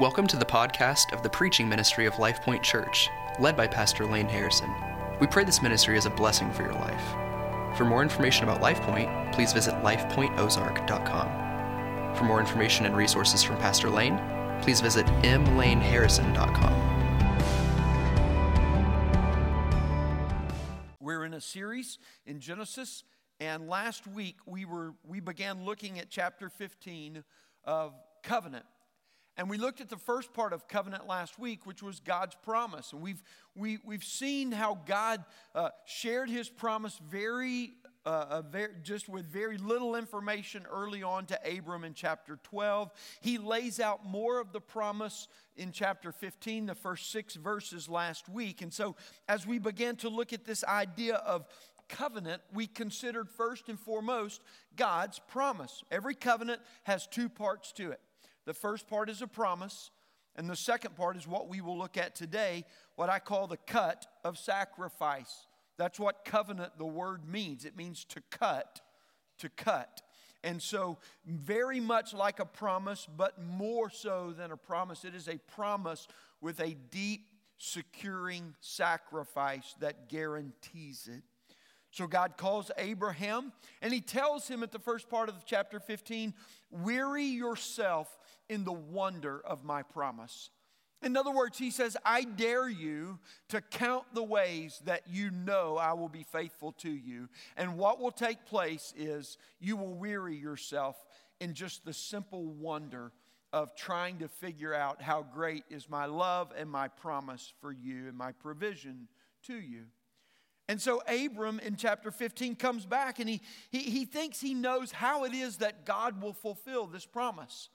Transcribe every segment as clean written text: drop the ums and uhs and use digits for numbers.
Welcome to the podcast of the preaching ministry of LifePoint Church, led by Pastor Lane Harrison. We pray this ministry is a blessing for your life. For more information about LifePoint, please visit lifepointozarkcom. For more information and resources from Pastor Lane, please visit mlaneharrisoncom. We're in a series in Genesis, and last week we began looking at chapter 15 of covenant. And we looked at the first part of covenant last week, which was God's promise. And we've seen how God shared His promise just with very little information early on to Abram in chapter 12. He lays out more of the promise in chapter 15, the first 6 verses last week. And so as we began to look at this idea of covenant, we considered first and foremost God's promise. Every covenant has 2 parts to it. The first part is a promise, and the second part is what we will look at today, what I call the cut of sacrifice. That's what covenant, the word, means. It means to cut, to cut. And so very much like a promise, but more so than a promise. It is a promise with a deep, securing sacrifice that guarantees it. So God calls Abraham, and He tells him at the first part of chapter 15, weary yourself in the wonder of my promise. In other words, He says, I dare you to count the ways that you know I will be faithful to you. And what will take place is you will weary yourself in just the simple wonder of trying to figure out how great is my love and my promise for you and my provision to you. And so Abram in chapter 15 comes back and he thinks he knows how it is that God will fulfill this promise.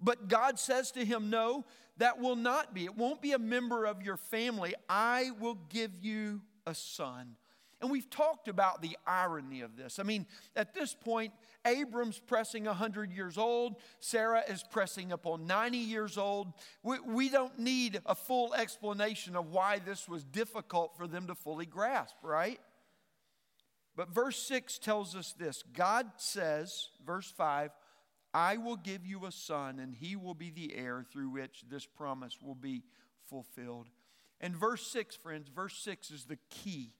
But God says to him, no, that will not be. It won't be a member of your family. I will give you a son. And we've talked about the irony of this. I mean, at this point, Abram's pressing 100 years old. Sarah is pressing upon 90 years old. We don't need a full explanation of why this was difficult for them to fully grasp, right? But verse 6 tells us this. God says, verse 5, I will give you a son, and he will be the heir through which this promise will be fulfilled. And verse 6, friends, verse 6 is the key.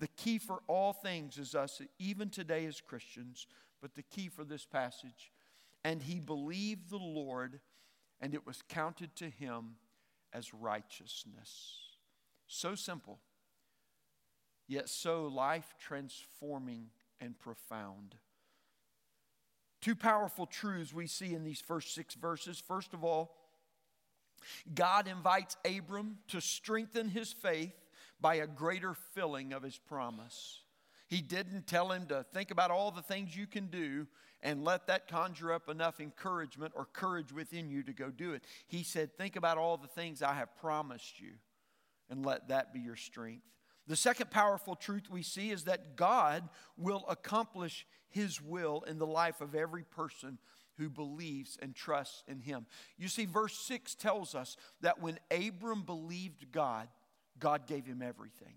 The key for all things is us, even today as Christians, but the key for this passage. And he believed the Lord, and it was counted to him as righteousness. So simple, yet so life-transforming and profound. 2 powerful truths we see in these first 6 verses. First of all, God invites Abram to strengthen his faith by a greater filling of his promise. He didn't tell him to think about all the things you can do and let that conjure up enough encouragement or courage within you to go do it. He said, think about all the things I have promised you and let that be your strength. The second powerful truth we see is that God will accomplish His will in the life of every person who believes and trusts in Him. You see, verse 6 tells us that when Abram believed God, God gave him everything.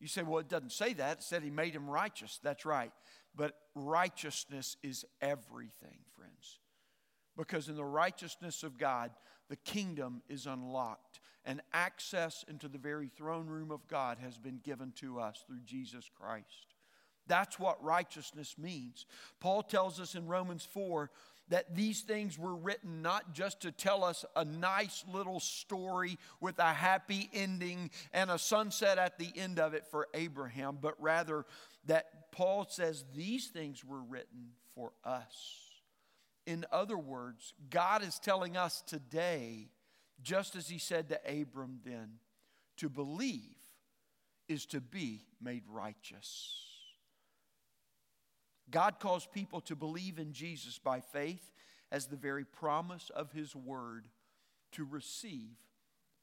You say, well, it doesn't say that. It said He made him righteous. That's right. But righteousness is everything, friends. Because in the righteousness of God, the kingdom is unlocked. And access into the very throne room of God has been given to us through Jesus Christ. That's what righteousness means. Paul tells us in Romans 4 that these things were written not just to tell us a nice little story with a happy ending and a sunset at the end of it for Abraham, but rather that Paul says these things were written for us. In other words, God is telling us today, just as He said to Abram then, to believe is to be made righteous. God calls people to believe in Jesus by faith as the very promise of His word to receive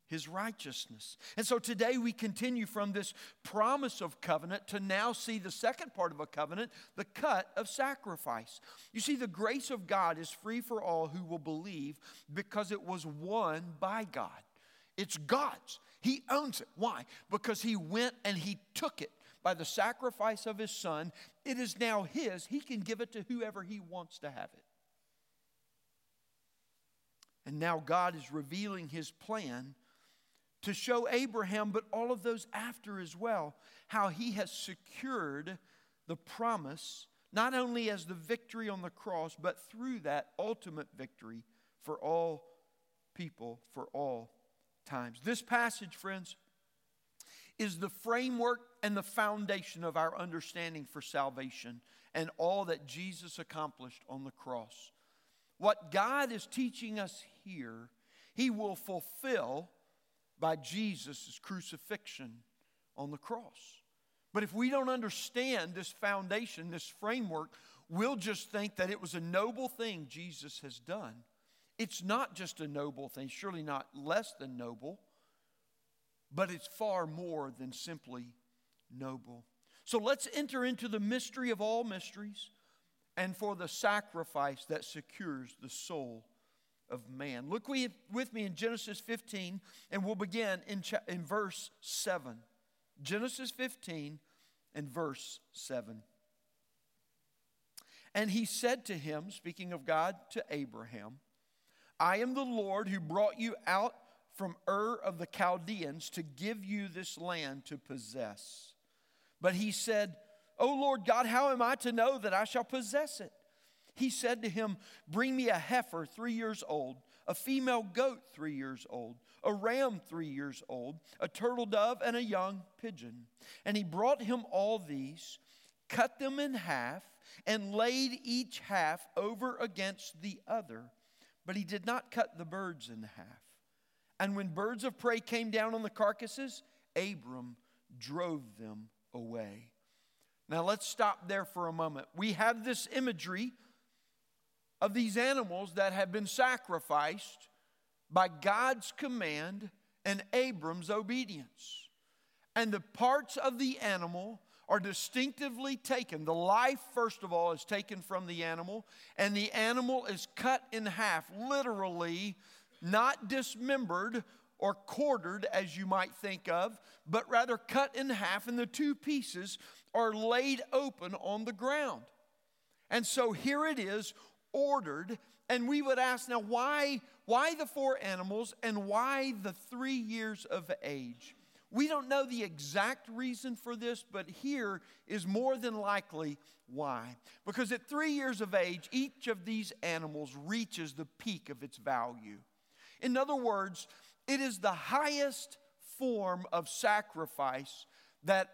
His righteousness. And so today we continue from this promise of covenant to now see the second part of a covenant, the cut of sacrifice. You see, the grace of God is free for all who will believe because it was won by God. It's God's. He owns it. Why? Because He went and He took it. By the sacrifice of His Son, it is now His. He can give it to whoever He wants to have it. And now God is revealing his plan to show Abraham, but all of those after as well, how he has secured the promise, not only as the victory on the cross, but through that ultimate victory for all people, for all times. This passage, friends, is the framework and the foundation of our understanding for salvation and all that Jesus accomplished on the cross. What God is teaching us here, he will fulfill by Jesus' crucifixion on the cross. But if we don't understand this foundation, this framework, we'll just think that it was a noble thing Jesus has done. It's not just a noble thing, surely not less than noble, but it's far more than simply noble. So let's enter into the mystery of all mysteries and for the sacrifice that secures the soul of man. Look with me in Genesis 15, and we'll begin in verse 7. Genesis 15 and verse 7. And he said to him, speaking of God, to Abraham, I am the Lord who brought you out from Ur of the Chaldeans to give you this land to possess. But he said, O Lord God, how am I to know that I shall possess it? He said to him, bring me a heifer 3 years old, a female goat 3 years old, a ram 3 years old, a turtle dove, and a young pigeon. And he brought him all these, cut them in half, and laid each half over against the other. But he did not cut the birds in half. And when birds of prey came down on the carcasses, Abram drove them away. Now let's stop there for a moment. We have this imagery of these animals that have been sacrificed by God's command and Abram's obedience. And the parts of the animal are distinctively taken. The life, first of all, is taken from the animal, and the animal is cut in half, literally not dismembered or quartered as you might think of, but rather cut in half, and the two pieces are laid open on the ground. And so here it is, ordered, and we would ask now, why the four animals and why the 3 years of age? We don't know the exact reason for this, but here is more than likely why. Because at 3 years of age, each of these animals reaches the peak of its value. In other words, it is the highest form of sacrifice that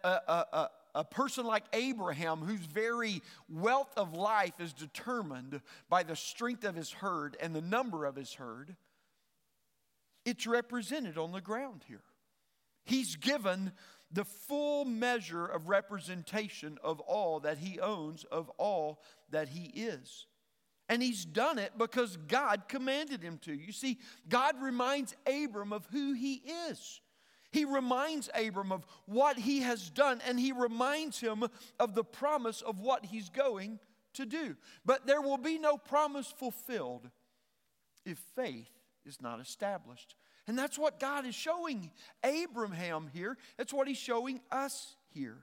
a person like Abraham, whose very wealth of life is determined by the strength of his herd and the number of his herd, it's represented on the ground here. He's given the full measure of representation of all that he owns, of all that he is. And he's done it because God commanded him to. You see, God reminds Abram of who he is. He reminds Abram of what he has done, and he reminds him of the promise of what he's going to do. But there will be no promise fulfilled if faith is not established. And that's what God is showing Abraham here. That's what he's showing us here.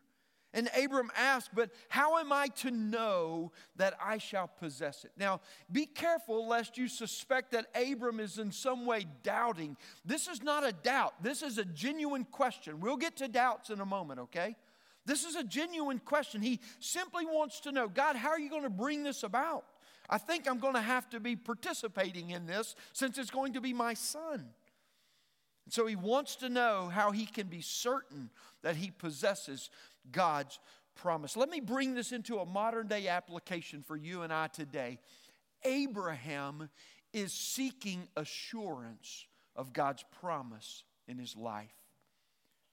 And Abram asked, but how am I to know that I shall possess it? Now, be careful lest you suspect that Abram is in some way doubting. This is not a doubt. This is a genuine question. We'll get to doubts in a moment, okay? This is a genuine question. He simply wants to know, God, how are you going to bring this about? I think I'm going to have to be participating in this since it's going to be my son. And so he wants to know how he can be certain that he possesses God's promise. Let me bring this into a modern day application for you and I today. Abraham is seeking assurance of God's promise in his life.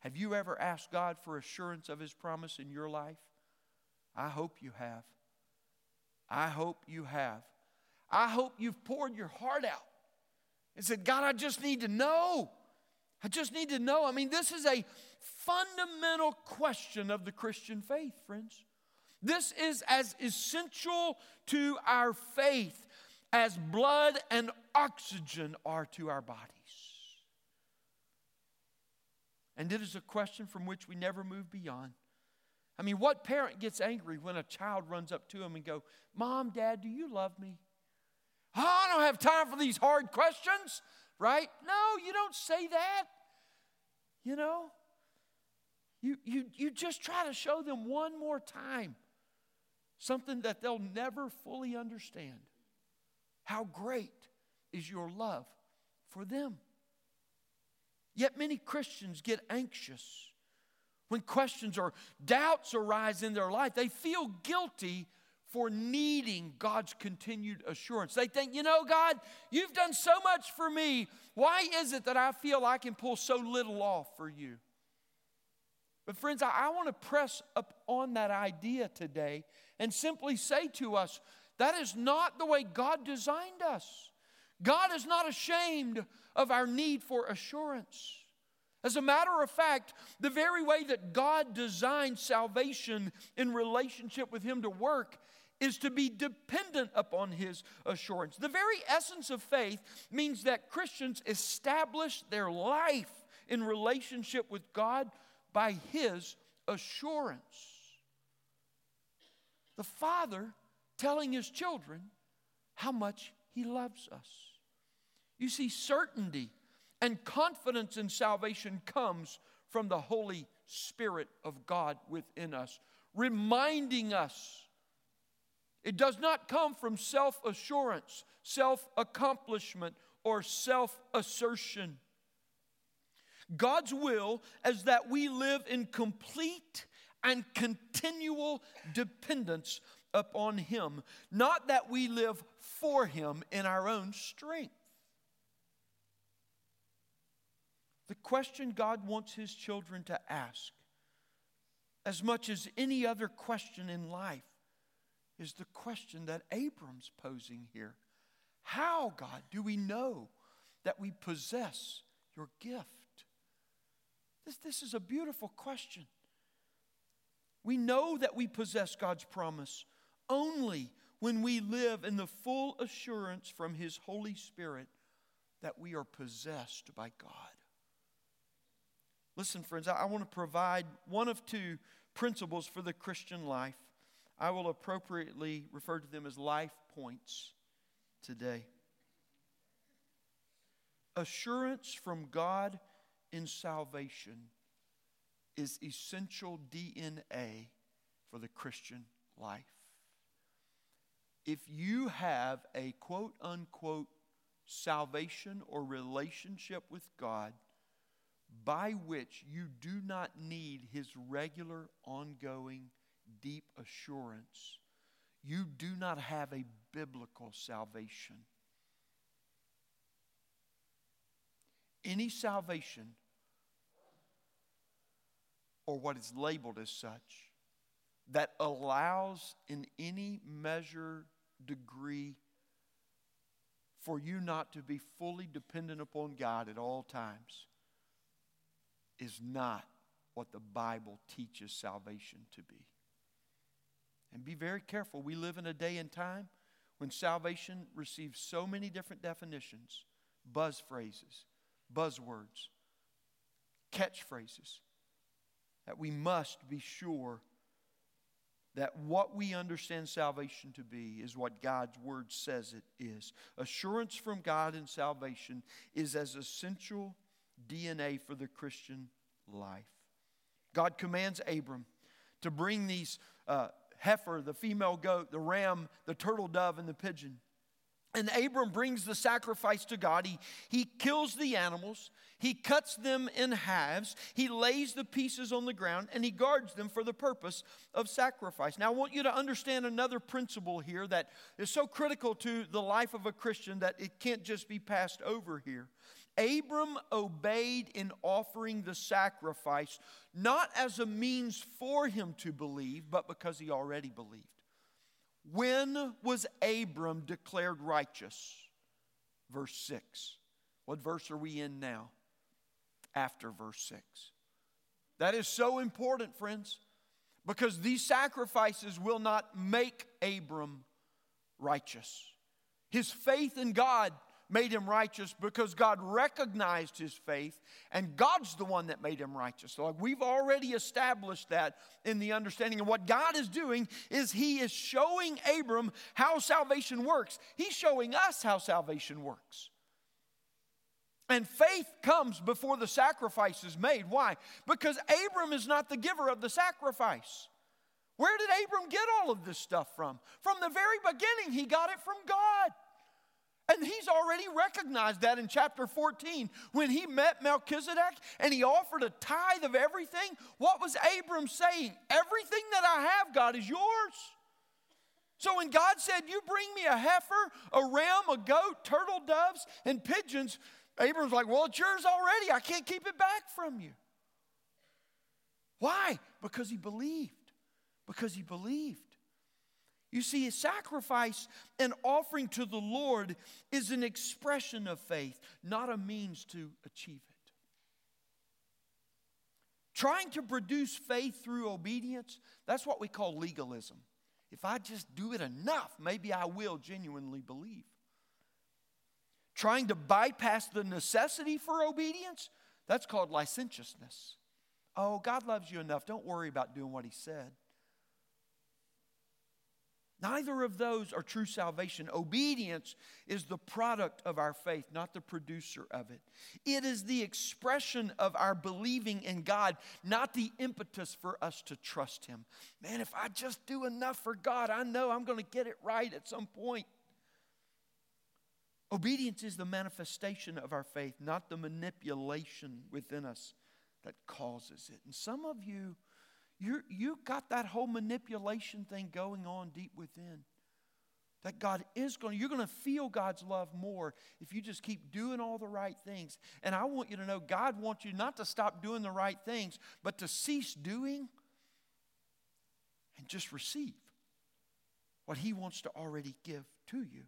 Have you ever asked God for assurance of his promise in your life? I hope you have. I hope you have. I hope you've poured your heart out and said, God, I just need to know. I just need to know. I mean, this is a fundamental question of the Christian faith, friends. This is as essential to our faith as blood and oxygen are to our bodies. And it is a question from which we never move beyond. I mean, what parent gets angry when a child runs up to him and goes, Mom, Dad, do you love me? I don't have time for these hard questions, right? No, you don't say that. You know, you just try to show them one more time something that they'll never fully understand. How great is your love for them? Yet many Christians get anxious when questions or doubts arise in their life. They feel guilty for needing God's continued assurance. They think, you know, God, you've done so much for me. Why is it that I feel I can pull so little off for you? But friends, I want to press up on that idea today and simply say to us, that is not the way God designed us. God is not ashamed of our need for assurance. As a matter of fact, the very way that God designed salvation in relationship with Him to work is to be dependent upon His assurance. The very essence of faith means that Christians establish their life in relationship with God by His assurance. The Father telling His children how much He loves us. You see, certainty and confidence in salvation comes from the Holy Spirit of God within us, reminding us. It does not come from self-assurance, self-accomplishment, or self-assertion. God's will is that we live in complete and continual dependence upon Him, not that we live for Him in our own strength. The question God wants His children to ask, as much as any other question in life, is the question that Abram's posing here. How, God, do we know that we possess your gift? This is a beautiful question. We know that we possess God's promise only when we live in the full assurance from His Holy Spirit that we are possessed by God. Listen, friends, I want to provide one of two principles for the Christian life. I will appropriately refer to them as life points today. Assurance from God in salvation is essential DNA for the Christian life. If you have a quote-unquote salvation or relationship with God, by which you do not need His regular, ongoing, deep assurance, you do not have a biblical salvation. Any salvation, or what is labeled as such, that allows in any measure, degree, for you not to be fully dependent upon God at all times, is not what the Bible teaches salvation to be. And be very careful. We live in a day and time when salvation receives so many different definitions, buzz phrases, buzzwords, catchphrases, that we must be sure that what we understand salvation to be is what God's Word says it is. Assurance from God in salvation is as essential DNA for the Christian life. God commands Abram to bring these heifer, the female goat, the ram, the turtle dove, and the pigeon. And Abram brings the sacrifice to God. He kills the animals. He cuts them in halves. He lays the pieces on the ground, and he guards them for the purpose of sacrifice. Now, I want you to understand another principle here that is so critical to the life of a Christian that it can't just be passed over here. Abram obeyed in offering the sacrifice, not as a means for him to believe, but because he already believed. When was Abram declared righteous? Verse 6. What verse are we in now? After verse 6. That is so important, friends, because these sacrifices will not make Abram righteous. His faith in God made him righteous because God recognized his faith, and God's the one that made him righteous. So we've already established that in the understanding. And what God is doing is he is showing Abram how salvation works. He's showing us how salvation works. And faith comes before the sacrifice is made. Why? Because Abram is not the giver of the sacrifice. Where did Abram get all of this stuff from? From the very beginning, he got it from God. And he's already recognized that in chapter 14. When he met Melchizedek and he offered a tithe of everything, what was Abram saying? Everything that I have, God, is yours. So when God said, you bring me a heifer, a ram, a goat, turtle doves, and pigeons, Abram's like, well, it's yours already. I can't keep it back from you. Why? Because he believed. Because he believed. You see, a sacrifice, an offering to the Lord, is an expression of faith, not a means to achieve it. Trying to produce faith through obedience, that's what we call legalism. If I just do it enough, maybe I will genuinely believe. Trying to bypass the necessity for obedience, that's called licentiousness. Oh, God loves you enough. Don't worry about doing what he said. Neither of those are true salvation. Obedience is the product of our faith, not the producer of it. It is the expression of our believing in God, not the impetus for us to trust him. Man, if I just do enough for God, I know I'm going to get it right at some point. Obedience is the manifestation of our faith, not the manipulation within us that causes it. And some of you, you got that whole manipulation thing going on deep within. That God is going to, you're going to feel God's love more if you just keep doing all the right things. And I want you to know God wants you not to stop doing the right things, but to cease doing and just receive what he wants to already give to you.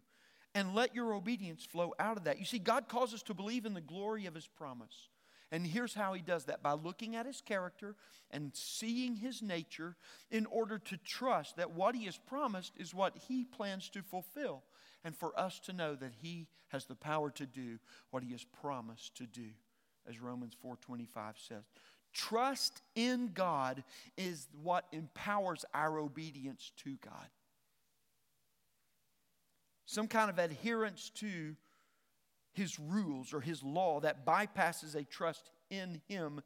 And let your obedience flow out of that. You see, God calls us to believe in the glory of his promise. And here's how he does that, by looking at his character and seeing his nature in order to trust that what he has promised is what he plans to fulfill, and for us to know that he has the power to do what he has promised to do, as Romans 4:25 says. Trust in God is what empowers our obedience to God. Some kind of adherence to his rules or his law that bypasses a trust in him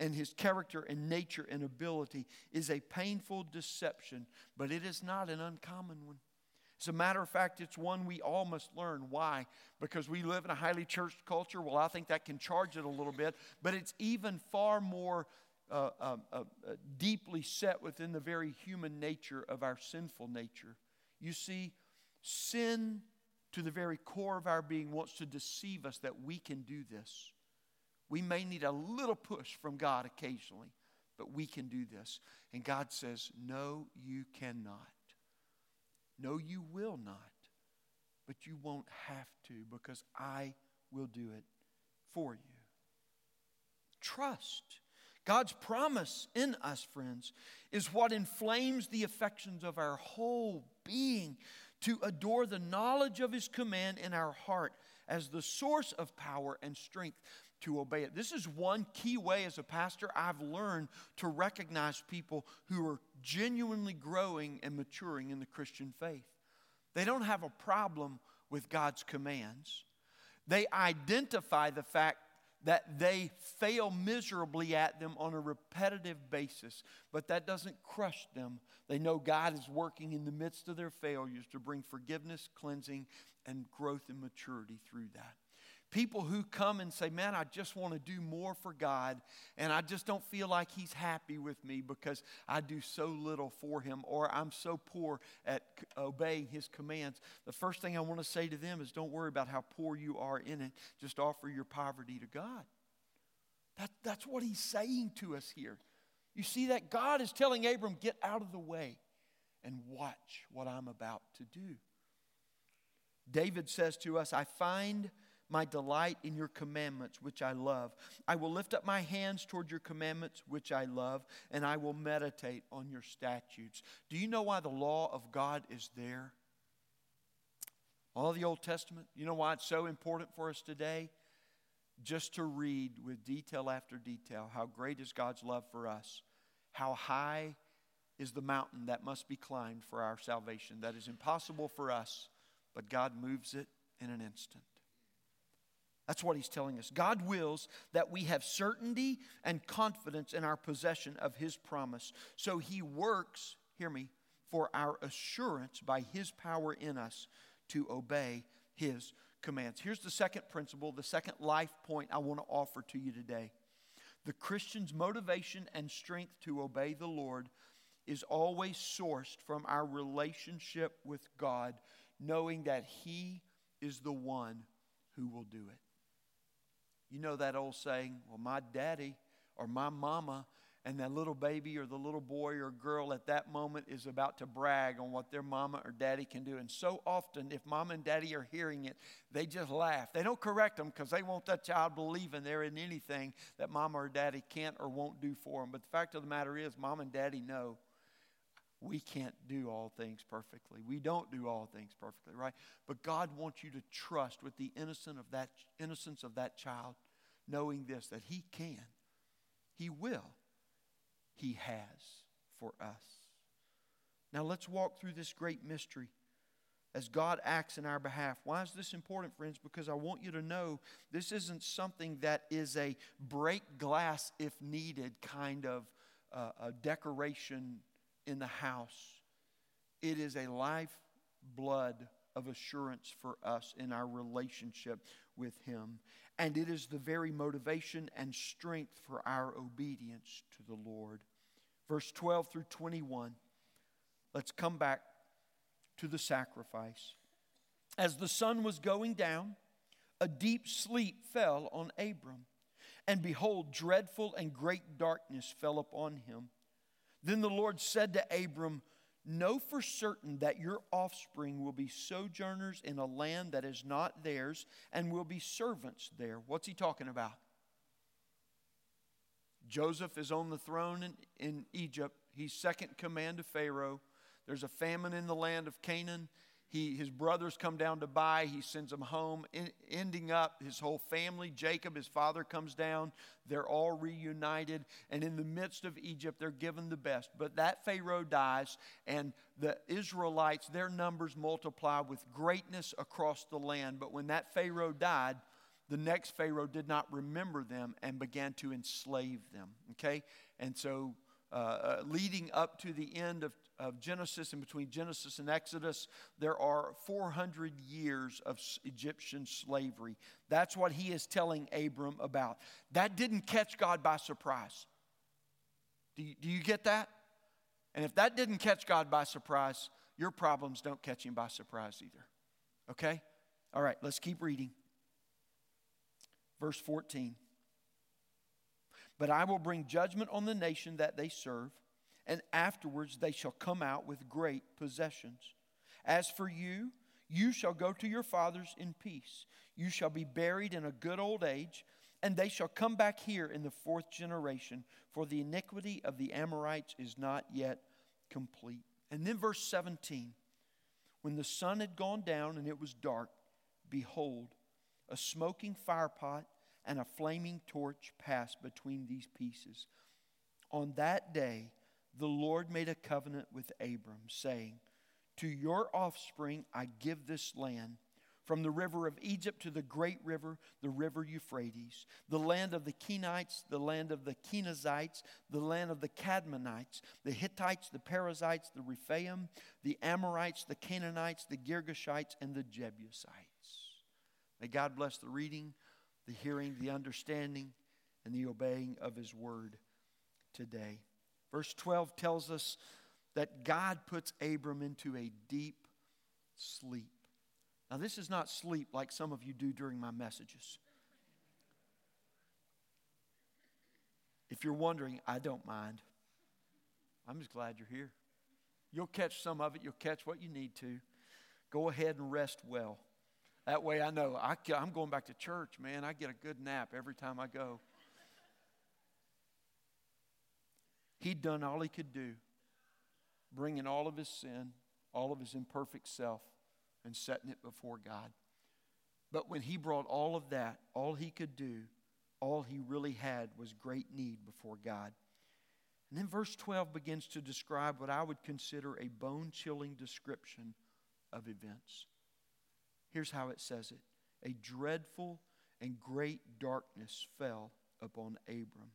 and his character and nature and ability is a painful deception, but it is not an uncommon one. As a matter of fact, it's one we all must learn. Why? Because we live in a highly churched culture. Well, I think that can charge it a little bit, but it's even far more deeply set within the very human nature of our sinful nature. You see, sin to the very core of our being wants to deceive us that we can do this. We may need a little push from God occasionally, but we can do this. And God says, no, you cannot. No, you will not. But you won't have to, because I will do it for you. Trust. God's promise in us, friends, is what inflames the affections of our whole being, to adore the knowledge of his command in our heart as the source of power and strength to obey it. This is one key way as a pastor I've learned to recognize people who are genuinely growing and maturing in the Christian faith. They don't have a problem with God's commands. They identify the fact that they fail miserably at them on a repetitive basis, but that doesn't crush them. They know God is working in the midst of their failures to bring forgiveness, cleansing, and growth and maturity through that. People who come and say, man, I just want to do more for God, and I just don't feel like he's happy with me because I do so little for him, or I'm so poor at obeying his commands. The first thing I want to say to them is, don't worry about how poor you are in it. Just offer your poverty to God. That's what he's saying to us here. You see that? God is telling Abram, get out of the way and watch what I'm about to do. David says to us, I find my delight in your commandments, which I love. I will lift up my hands toward your commandments, which I love, and I will meditate on your statutes. Do you know why the law of God is there? all the Old Testament. You know why it's so important for us today? Just to read with detail after detail how great is God's love for us, how high is the mountain that must be climbed for our salvation. That is impossible for us, but God moves it in an instant. That's what he's telling us. God wills that we have certainty and confidence in our possession of his promise. So he works, hear me, for our assurance by his power in us to obey his commands. Here's the second principle, the second life point I want to offer to you today. The Christian's motivation and strength to obey the Lord is always sourced from our relationship with God, knowing that he is the one who will do it. You know that old saying, well, my daddy or my mama, and that little baby or the little boy or girl at that moment is about to brag on what their mama or daddy can do. And so often, if mama and daddy are hearing it, they just laugh. They don't correct them because they want that child believing there isn't anything that mama or daddy can't or won't do for them. But the fact of the matter is, mom and daddy know we can't do all things perfectly. We don't do all things perfectly, right? But God wants you to trust with the innocence of that child, knowing this, that he can, he will, he has for us. Now let's walk through this great mystery as God acts in our behalf. Why is this important, friends? Because I want you to know this isn't something that is a break glass if needed kind of a decoration in the house. It is a lifeblood of assurance for us in our relationship with him. And it is the very motivation and strength for our obedience to the Lord. Verse 12 through 21. Let's come back to the sacrifice. As the sun was going down, a deep sleep fell on Abram. And behold, dreadful and great darkness fell upon him. Then the Lord said to Abram, know for certain that your offspring will be sojourners in a land that is not theirs and will be servants there. What's he talking about? Joseph is on the throne in Egypt. He's second command to Pharaoh. There's a famine in the land of Canaan. His brothers come down to buy. He sends them home, ending up his whole family. Jacob, his father, comes down. They're all reunited. And in the midst of Egypt, they're given the best. But that Pharaoh dies, and the Israelites, their numbers multiply with greatness across the land. But when that Pharaoh died, the next Pharaoh did not remember them and began to enslave them. Okay? And so leading up to the end of Genesis, and between Genesis and Exodus, there are 400 years of Egyptian slavery. That's what he is telling Abram about. That didn't catch God by surprise. Do you get that? And if that didn't catch God by surprise, your problems don't catch him by surprise either. Okay? All right, let's keep reading. Verse 14. But I will bring judgment on the nation that they serve, and afterwards they shall come out with great possessions. As for you, you shall go to your fathers in peace. You shall be buried in a good old age, and they shall come back here in the fourth generation, for the iniquity of the Amorites is not yet complete. And then verse 17, when the sun had gone down and it was dark, behold, a smoking firepot and a flaming torch passed between these pieces. On that day, the Lord made a covenant with Abram, saying, to your offspring I give this land, from the river of Egypt to the great river, the river Euphrates, the land of the Kenites, the land of the Kenazites, the land of the Kadmonites, the Hittites, the Perizzites, the Rephaim, the Amorites, the Canaanites, the Girgashites, and the Jebusites. May God bless the reading, the hearing, the understanding, and the obeying of his word today. Verse 12 tells us that God puts Abram into a deep sleep. Now, this is not sleep like some of you do during my messages. If you're wondering, I don't mind. I'm just glad you're here. You'll catch some of it. You'll catch what you need to. Go ahead and rest well. That way I know I'm going back to church, man. I get a good nap every time I go. He'd done all he could do, bringing all of his sin, all of his imperfect self and setting it before God. But when he brought all of that, all he could do, all he really had was great need before God. And then verse 12 begins to describe what I would consider a bone-chilling description of events. Here's how it says it. A dreadful and great darkness fell upon Abram.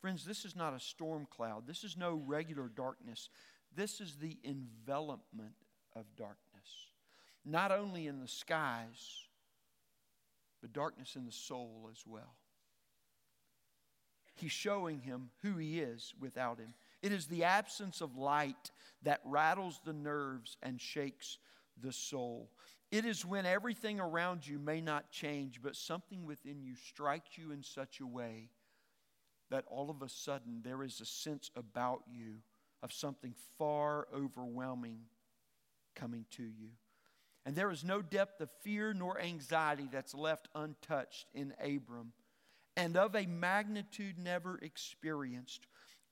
Friends, this is not a storm cloud. This is no regular darkness. This is the envelopment of darkness. Not only in the skies, but darkness in the soul as well. He's showing him who he is without him. It is the absence of light that rattles the nerves and shakes the soul. It is when everything around you may not change, but something within you strikes you in such a way that all of a sudden there is a sense about you of something far overwhelming coming to you. And there is no depth of fear nor anxiety that's left untouched in Abram, and of a magnitude never experienced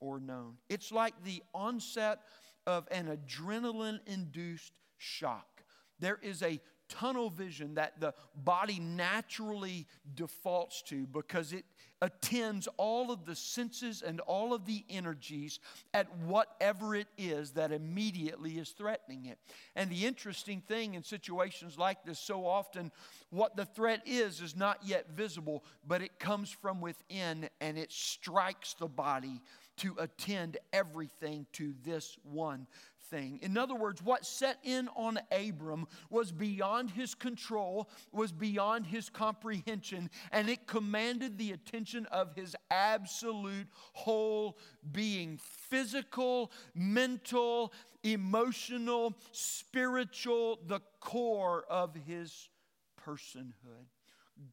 or known. It's like the onset of an adrenaline-induced shock. There is a tunnel vision that the body naturally defaults to because it attends all of the senses and all of the energies at whatever it is that immediately is threatening it. And the interesting thing in situations like this, so often what the threat is not yet visible, but it comes from within and it strikes the body to attend everything to this one thing. In other words, what set in on Abram was beyond his control, was beyond his comprehension, and it commanded the attention of his absolute whole being. Physical, mental, emotional, spiritual, the core of his personhood.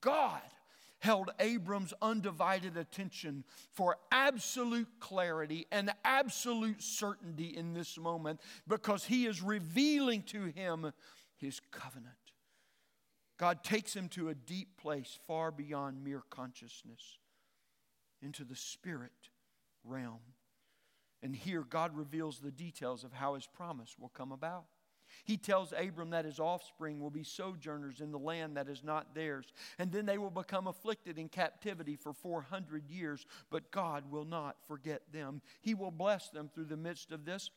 God held Abram's undivided attention for absolute clarity and absolute certainty in this moment, because he is revealing to him his covenant. God takes him to a deep place far beyond mere consciousness, into the spirit realm. And here God reveals the details of how his promise will come about. He tells Abram that his offspring will be sojourners in the land that is not theirs, and then they will become afflicted in captivity for 400 years, but God will not forget them. He will bless them through the midst of this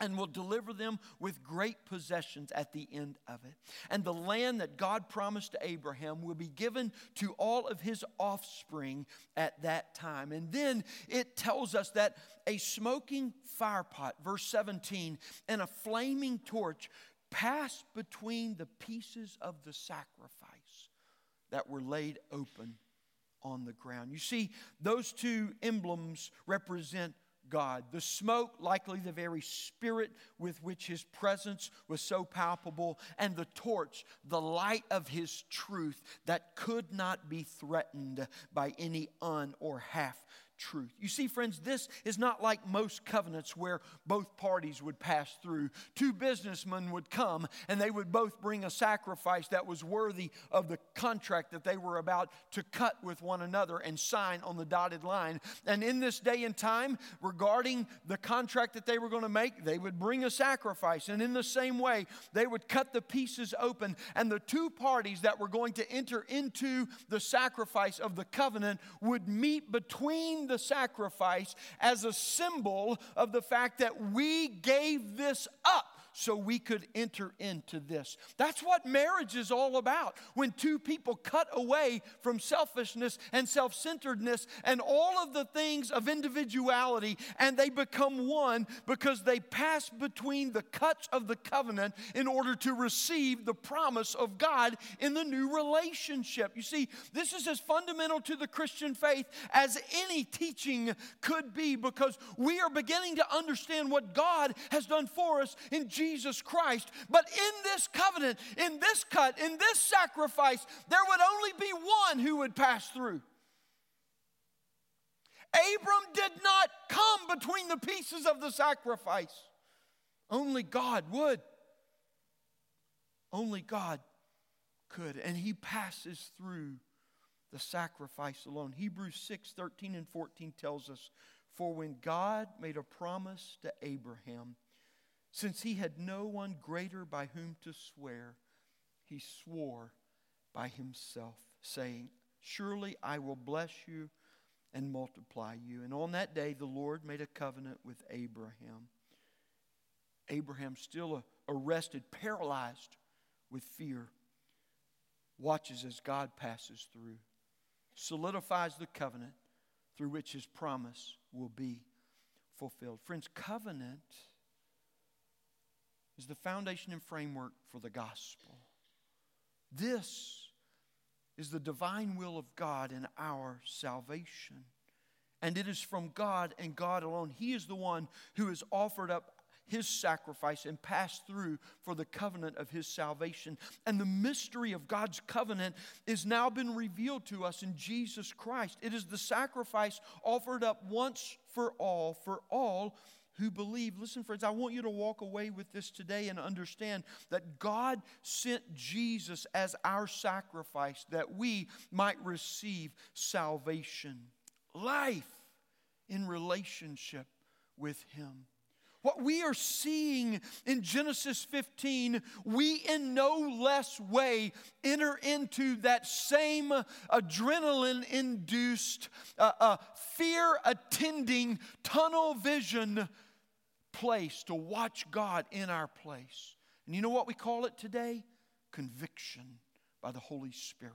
and will deliver them with great possessions at the end of it. And the land that God promised to Abraham will be given to all of his offspring at that time. And then it tells us that a smoking firepot, verse 17, and a flaming torch passed between the pieces of the sacrifice that were laid open on the ground. You see, those two emblems represent God. The smoke, likely the very spirit with which his presence was so palpable, and the torch, the light of his truth that could not be threatened by any un or half truth. You see, friends, this is not like most covenants where both parties would pass through. Two businessmen would come and they would both bring a sacrifice that was worthy of the contract that they were about to cut with one another and sign on the dotted line. And in this day and time, regarding the contract that they were going to make, they would bring a sacrifice. And in the same way, they would cut the pieces open. And the two parties that were going to enter into the sacrifice of the covenant would meet between the sacrifice as a symbol of the fact that we gave this up so we could enter into this. That's what marriage is all about. When two people cut away from selfishness and self-centeredness and all of the things of individuality, and they become one because they pass between the cuts of the covenant in order to receive the promise of God in the new relationship. You see, this is as fundamental to the Christian faith as any teaching could be, because we are beginning to understand what God has done for us in Jesus Christ. But in this covenant, in this cut, in this sacrifice, there would only be one who would pass through. Abram did not come between the pieces of the sacrifice. Only God would. Only God could. And he passes through the sacrifice alone. Hebrews 6:13 and 14 tells us, "For when God made a promise to Abraham, since he had no one greater by whom to swear, he swore by himself, saying, surely I will bless you and multiply you. And on that day, the Lord made a covenant with Abraham. Abraham, still arrested, paralyzed with fear, watches as God passes through, solidifies the covenant through which his promise will be fulfilled. Friends, covenant is the foundation and framework for the gospel. This is the divine will of God in our salvation. And it is from God and God alone. He is the one who has offered up his sacrifice and passed through for the covenant of his salvation. And the mystery of God's covenant is now been revealed to us in Jesus Christ. It is the sacrifice offered up once for all who believe. Listen, friends, I want you to walk away with this today and understand that God sent Jesus as our sacrifice that we might receive salvation, life in relationship with him. What we are seeing in Genesis 15, we in no less way enter into that same adrenaline-induced, fear-attending, tunnel vision place to watch God in our place. And you know what we call it today? Conviction by the Holy Spirit.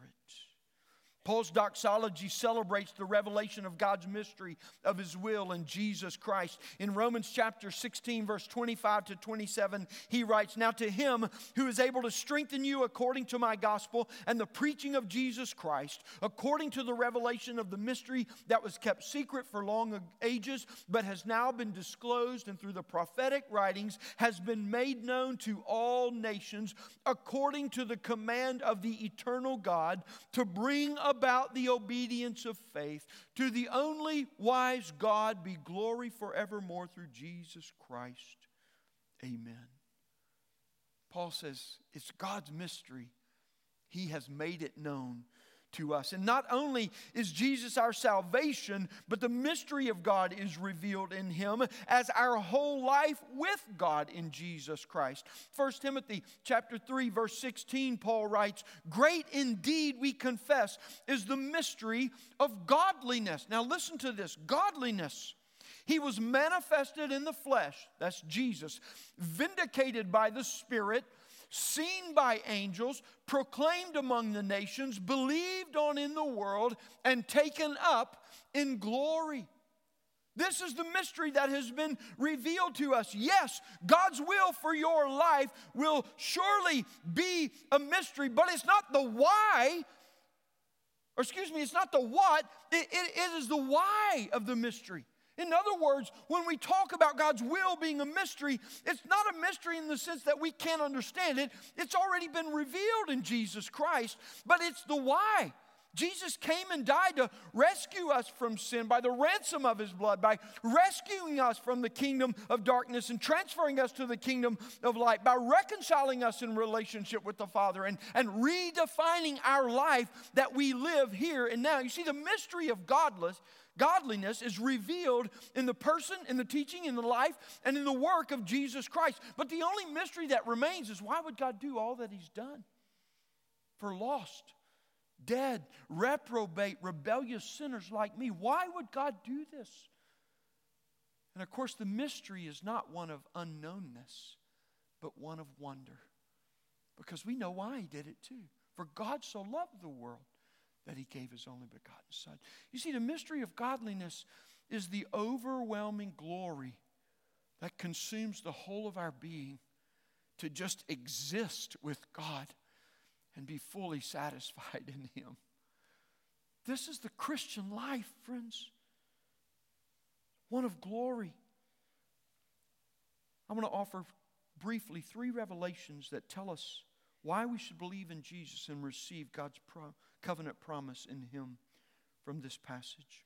Paul's doxology celebrates the revelation of God's mystery of his will in Jesus Christ. In Romans chapter 16, verse 25 to 27, he writes, now to him who is able to strengthen you according to my gospel and the preaching of Jesus Christ, according to the revelation of the mystery that was kept secret for long ages, but has now been disclosed and through the prophetic writings has been made known to all nations, according to the command of the eternal God, to bring about the obedience of faith. To the only wise God be glory forevermore through Jesus Christ. Amen. Paul says it's God's mystery. He has made it known to us. And not only is Jesus our salvation, but the mystery of God is revealed in him as our whole life with God in Jesus Christ. 1 Timothy chapter 3, verse 16, Paul writes, great indeed, we confess, is the mystery of godliness. Now listen to this, godliness. He was manifested in the flesh, that's Jesus, vindicated by the Spirit, seen by angels, proclaimed among the nations, believed on in the world, and taken up in glory. This is the mystery that has been revealed to us. Yes, God's will for your life will surely be a mystery, but it's not the why, or excuse me, it's not the what, it is the why of the mystery. In other words, when we talk about God's will being a mystery, it's not a mystery in the sense that we can't understand it. It's already been revealed in Jesus Christ, but it's the why. Jesus came and died to rescue us from sin by the ransom of his blood, by rescuing us from the kingdom of darkness and transferring us to the kingdom of light, by reconciling us in relationship with the Father and redefining our life that we live here and now. You see, the mystery of godliness is revealed in the person, in the teaching, in the life, and in the work of Jesus Christ. But the only mystery that remains is why would God do all that he's done for lost, dead, reprobate, rebellious sinners like me? Why would God do this? And of course, the mystery is not one of unknownness, but one of wonder. Because we know why he did it too. For God so loved the world that he gave his only begotten Son. You see, the mystery of godliness is the overwhelming glory that consumes the whole of our being to just exist with God and be fully satisfied in him. This is the Christian life, friends. One of glory. I want to offer briefly three revelations that tell us why we should believe in Jesus and receive God's covenant promise in him from this passage.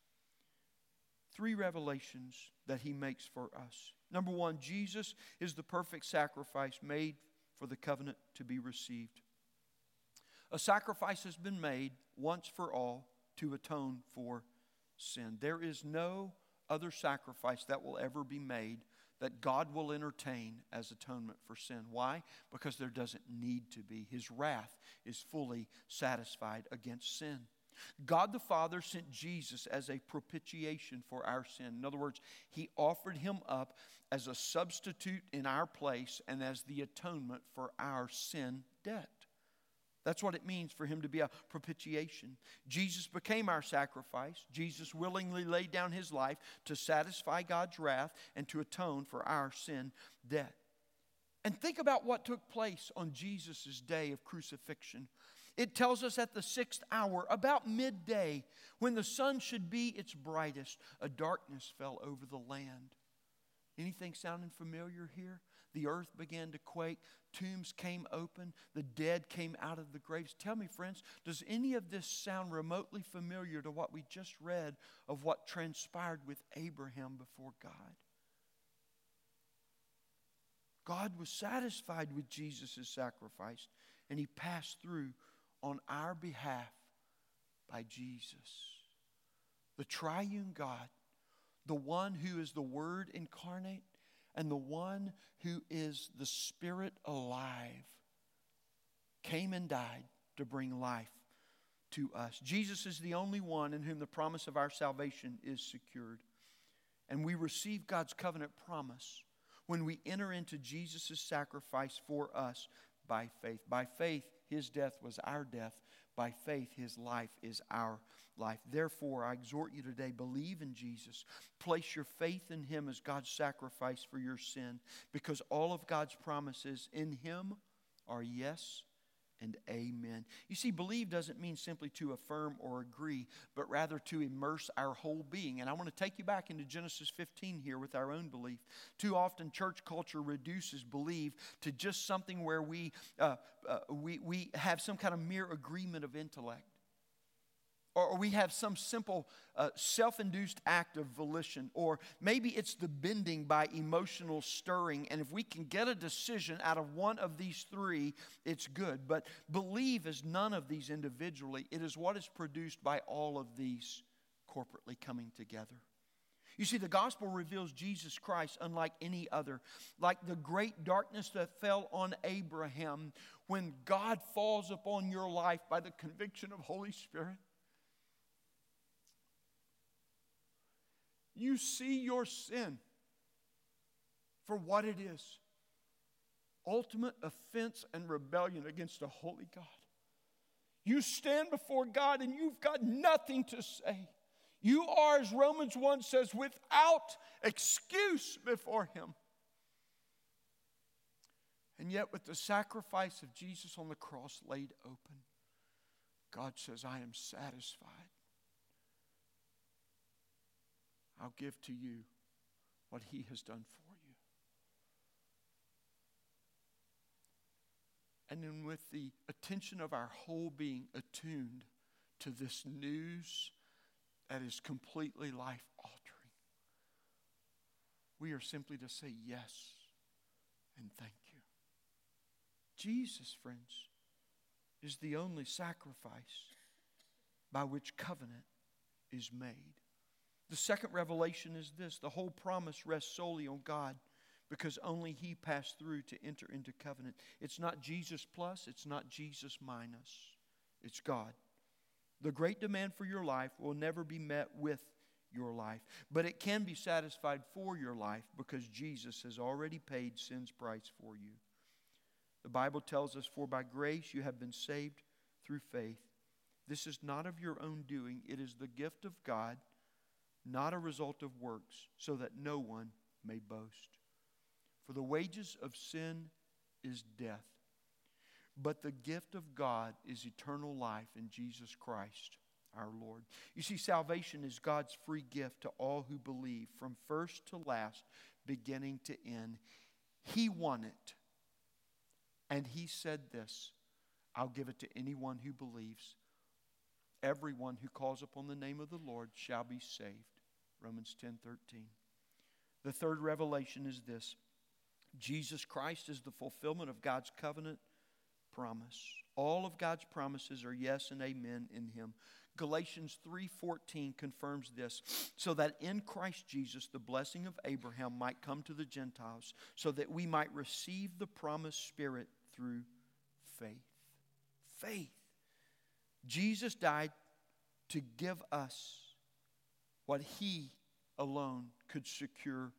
Three revelations that he makes for us. Number one, Jesus is the perfect sacrifice made for the covenant to be received. A sacrifice has been made once for all to atone for sin. There is no other sacrifice that will ever be made that God will entertain as atonement for sin. Why? Because there doesn't need to be. His wrath is fully satisfied against sin. God the Father sent Jesus as a propitiation for our sin. In other words, He offered Him up as a substitute in our place and as the atonement for our sin debt. That's what it means for Him to be a propitiation. Jesus became our sacrifice. Jesus willingly laid down His life to satisfy God's wrath and to atone for our sin debt. And think about what took place on Jesus' day of crucifixion. It tells us at the 6th hour, about midday, when the sun should be its brightest, a darkness fell over the land. Anything sounding familiar here? The earth began to quake. Tombs came open. The dead came out of the graves. Tell me, friends, does any of this sound remotely familiar to what we just read of what transpired with Abraham before God? God was satisfied with Jesus' sacrifice, and He passed through on our behalf by Jesus. The triune God, the one who is the Word incarnate, and the one who is the Spirit alive, came and died to bring life to us. Jesus is the only one in whom the promise of our salvation is secured. And we receive God's covenant promise when we enter into Jesus' sacrifice for us by faith. By faith, His death was our death. By faith, His life is our life. Therefore, I exhort you today, believe in Jesus. Place your faith in Him as God's sacrifice for your sin, because all of God's promises in Him are yes and amen. You see, believe doesn't mean simply to affirm or agree, but rather to immerse our whole being. And I want to take you back into Genesis 15 here with our own belief. Too often, church culture reduces believe to just something where we have some kind of mere agreement of intellect. Or we have some simple self-induced act of volition. Or maybe it's the bending by emotional stirring. And if we can get a decision out of one of these three, it's good. But believe is none of these individually. It is what is produced by all of these corporately coming together. You see, the gospel reveals Jesus Christ unlike any other. Like the great darkness that fell on Abraham, when God falls upon your life by the conviction of Holy Spirit, you see your sin for what it is. Ultimate offense and rebellion against a holy God. You stand before God and you've got nothing to say. You are, as Romans 1 says, without excuse before Him. And yet with the sacrifice of Jesus on the cross laid open, God says, I am satisfied. I'll give to you what He has done for you. And then with the attention of our whole being attuned to this news that is completely life-altering, we are simply to say yes and thank you. Jesus, friends, is the only sacrifice by which covenant is made. The second revelation is this: the whole promise rests solely on God because only He passed through to enter into covenant. It's not Jesus plus, it's not Jesus minus. It's God. The great demand for your life will never be met with your life, but it can be satisfied for your life because Jesus has already paid sin's price for you. The Bible tells us, for by grace you have been saved through faith. This is not of your own doing, it is the gift of God, not a result of works, so that no one may boast. For the wages of sin is death, but the gift of God is eternal life in Jesus Christ our Lord. You see, salvation is God's free gift to all who believe, from first to last, beginning to end. He won it, and He said this: I'll give it to anyone who believes. Everyone who calls upon the name of the Lord shall be saved. Romans 10:13. The third revelation is this: Jesus Christ is the fulfillment of God's covenant promise. All of God's promises are yes and amen in Him. Galatians 3:14 confirms this, so that in Christ Jesus the blessing of Abraham might come to the Gentiles, so that we might receive the promised Spirit through faith. Faith. Jesus died to give us what He alone could secure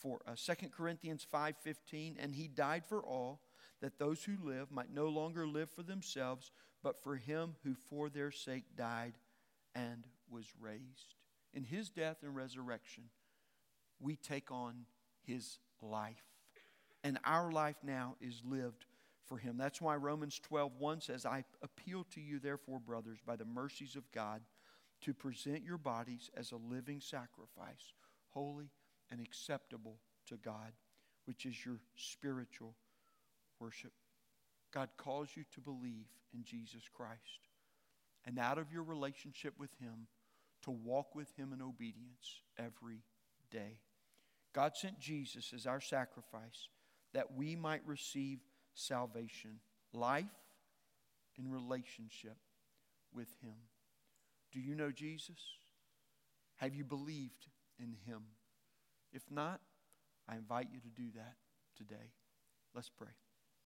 for us. 2 Corinthians 5:15, and He died for all, that those who live might no longer live for themselves, but for Him who for their sake died and was raised. In His death and resurrection, we take on His life. And our life now is lived for Him. That's why Romans 12:1 says, I appeal to you therefore, brothers, by the mercies of God, to present your bodies as a living sacrifice, holy and acceptable to God, which is your spiritual worship. God calls you to believe in Jesus Christ, and out of your relationship with Him, to walk with Him in obedience every day. God sent Jesus as our sacrifice that we might receive salvation, life, and relationship with Him. Do you know Jesus? Have you believed in Him? If not, I invite you to do that today. Let's pray.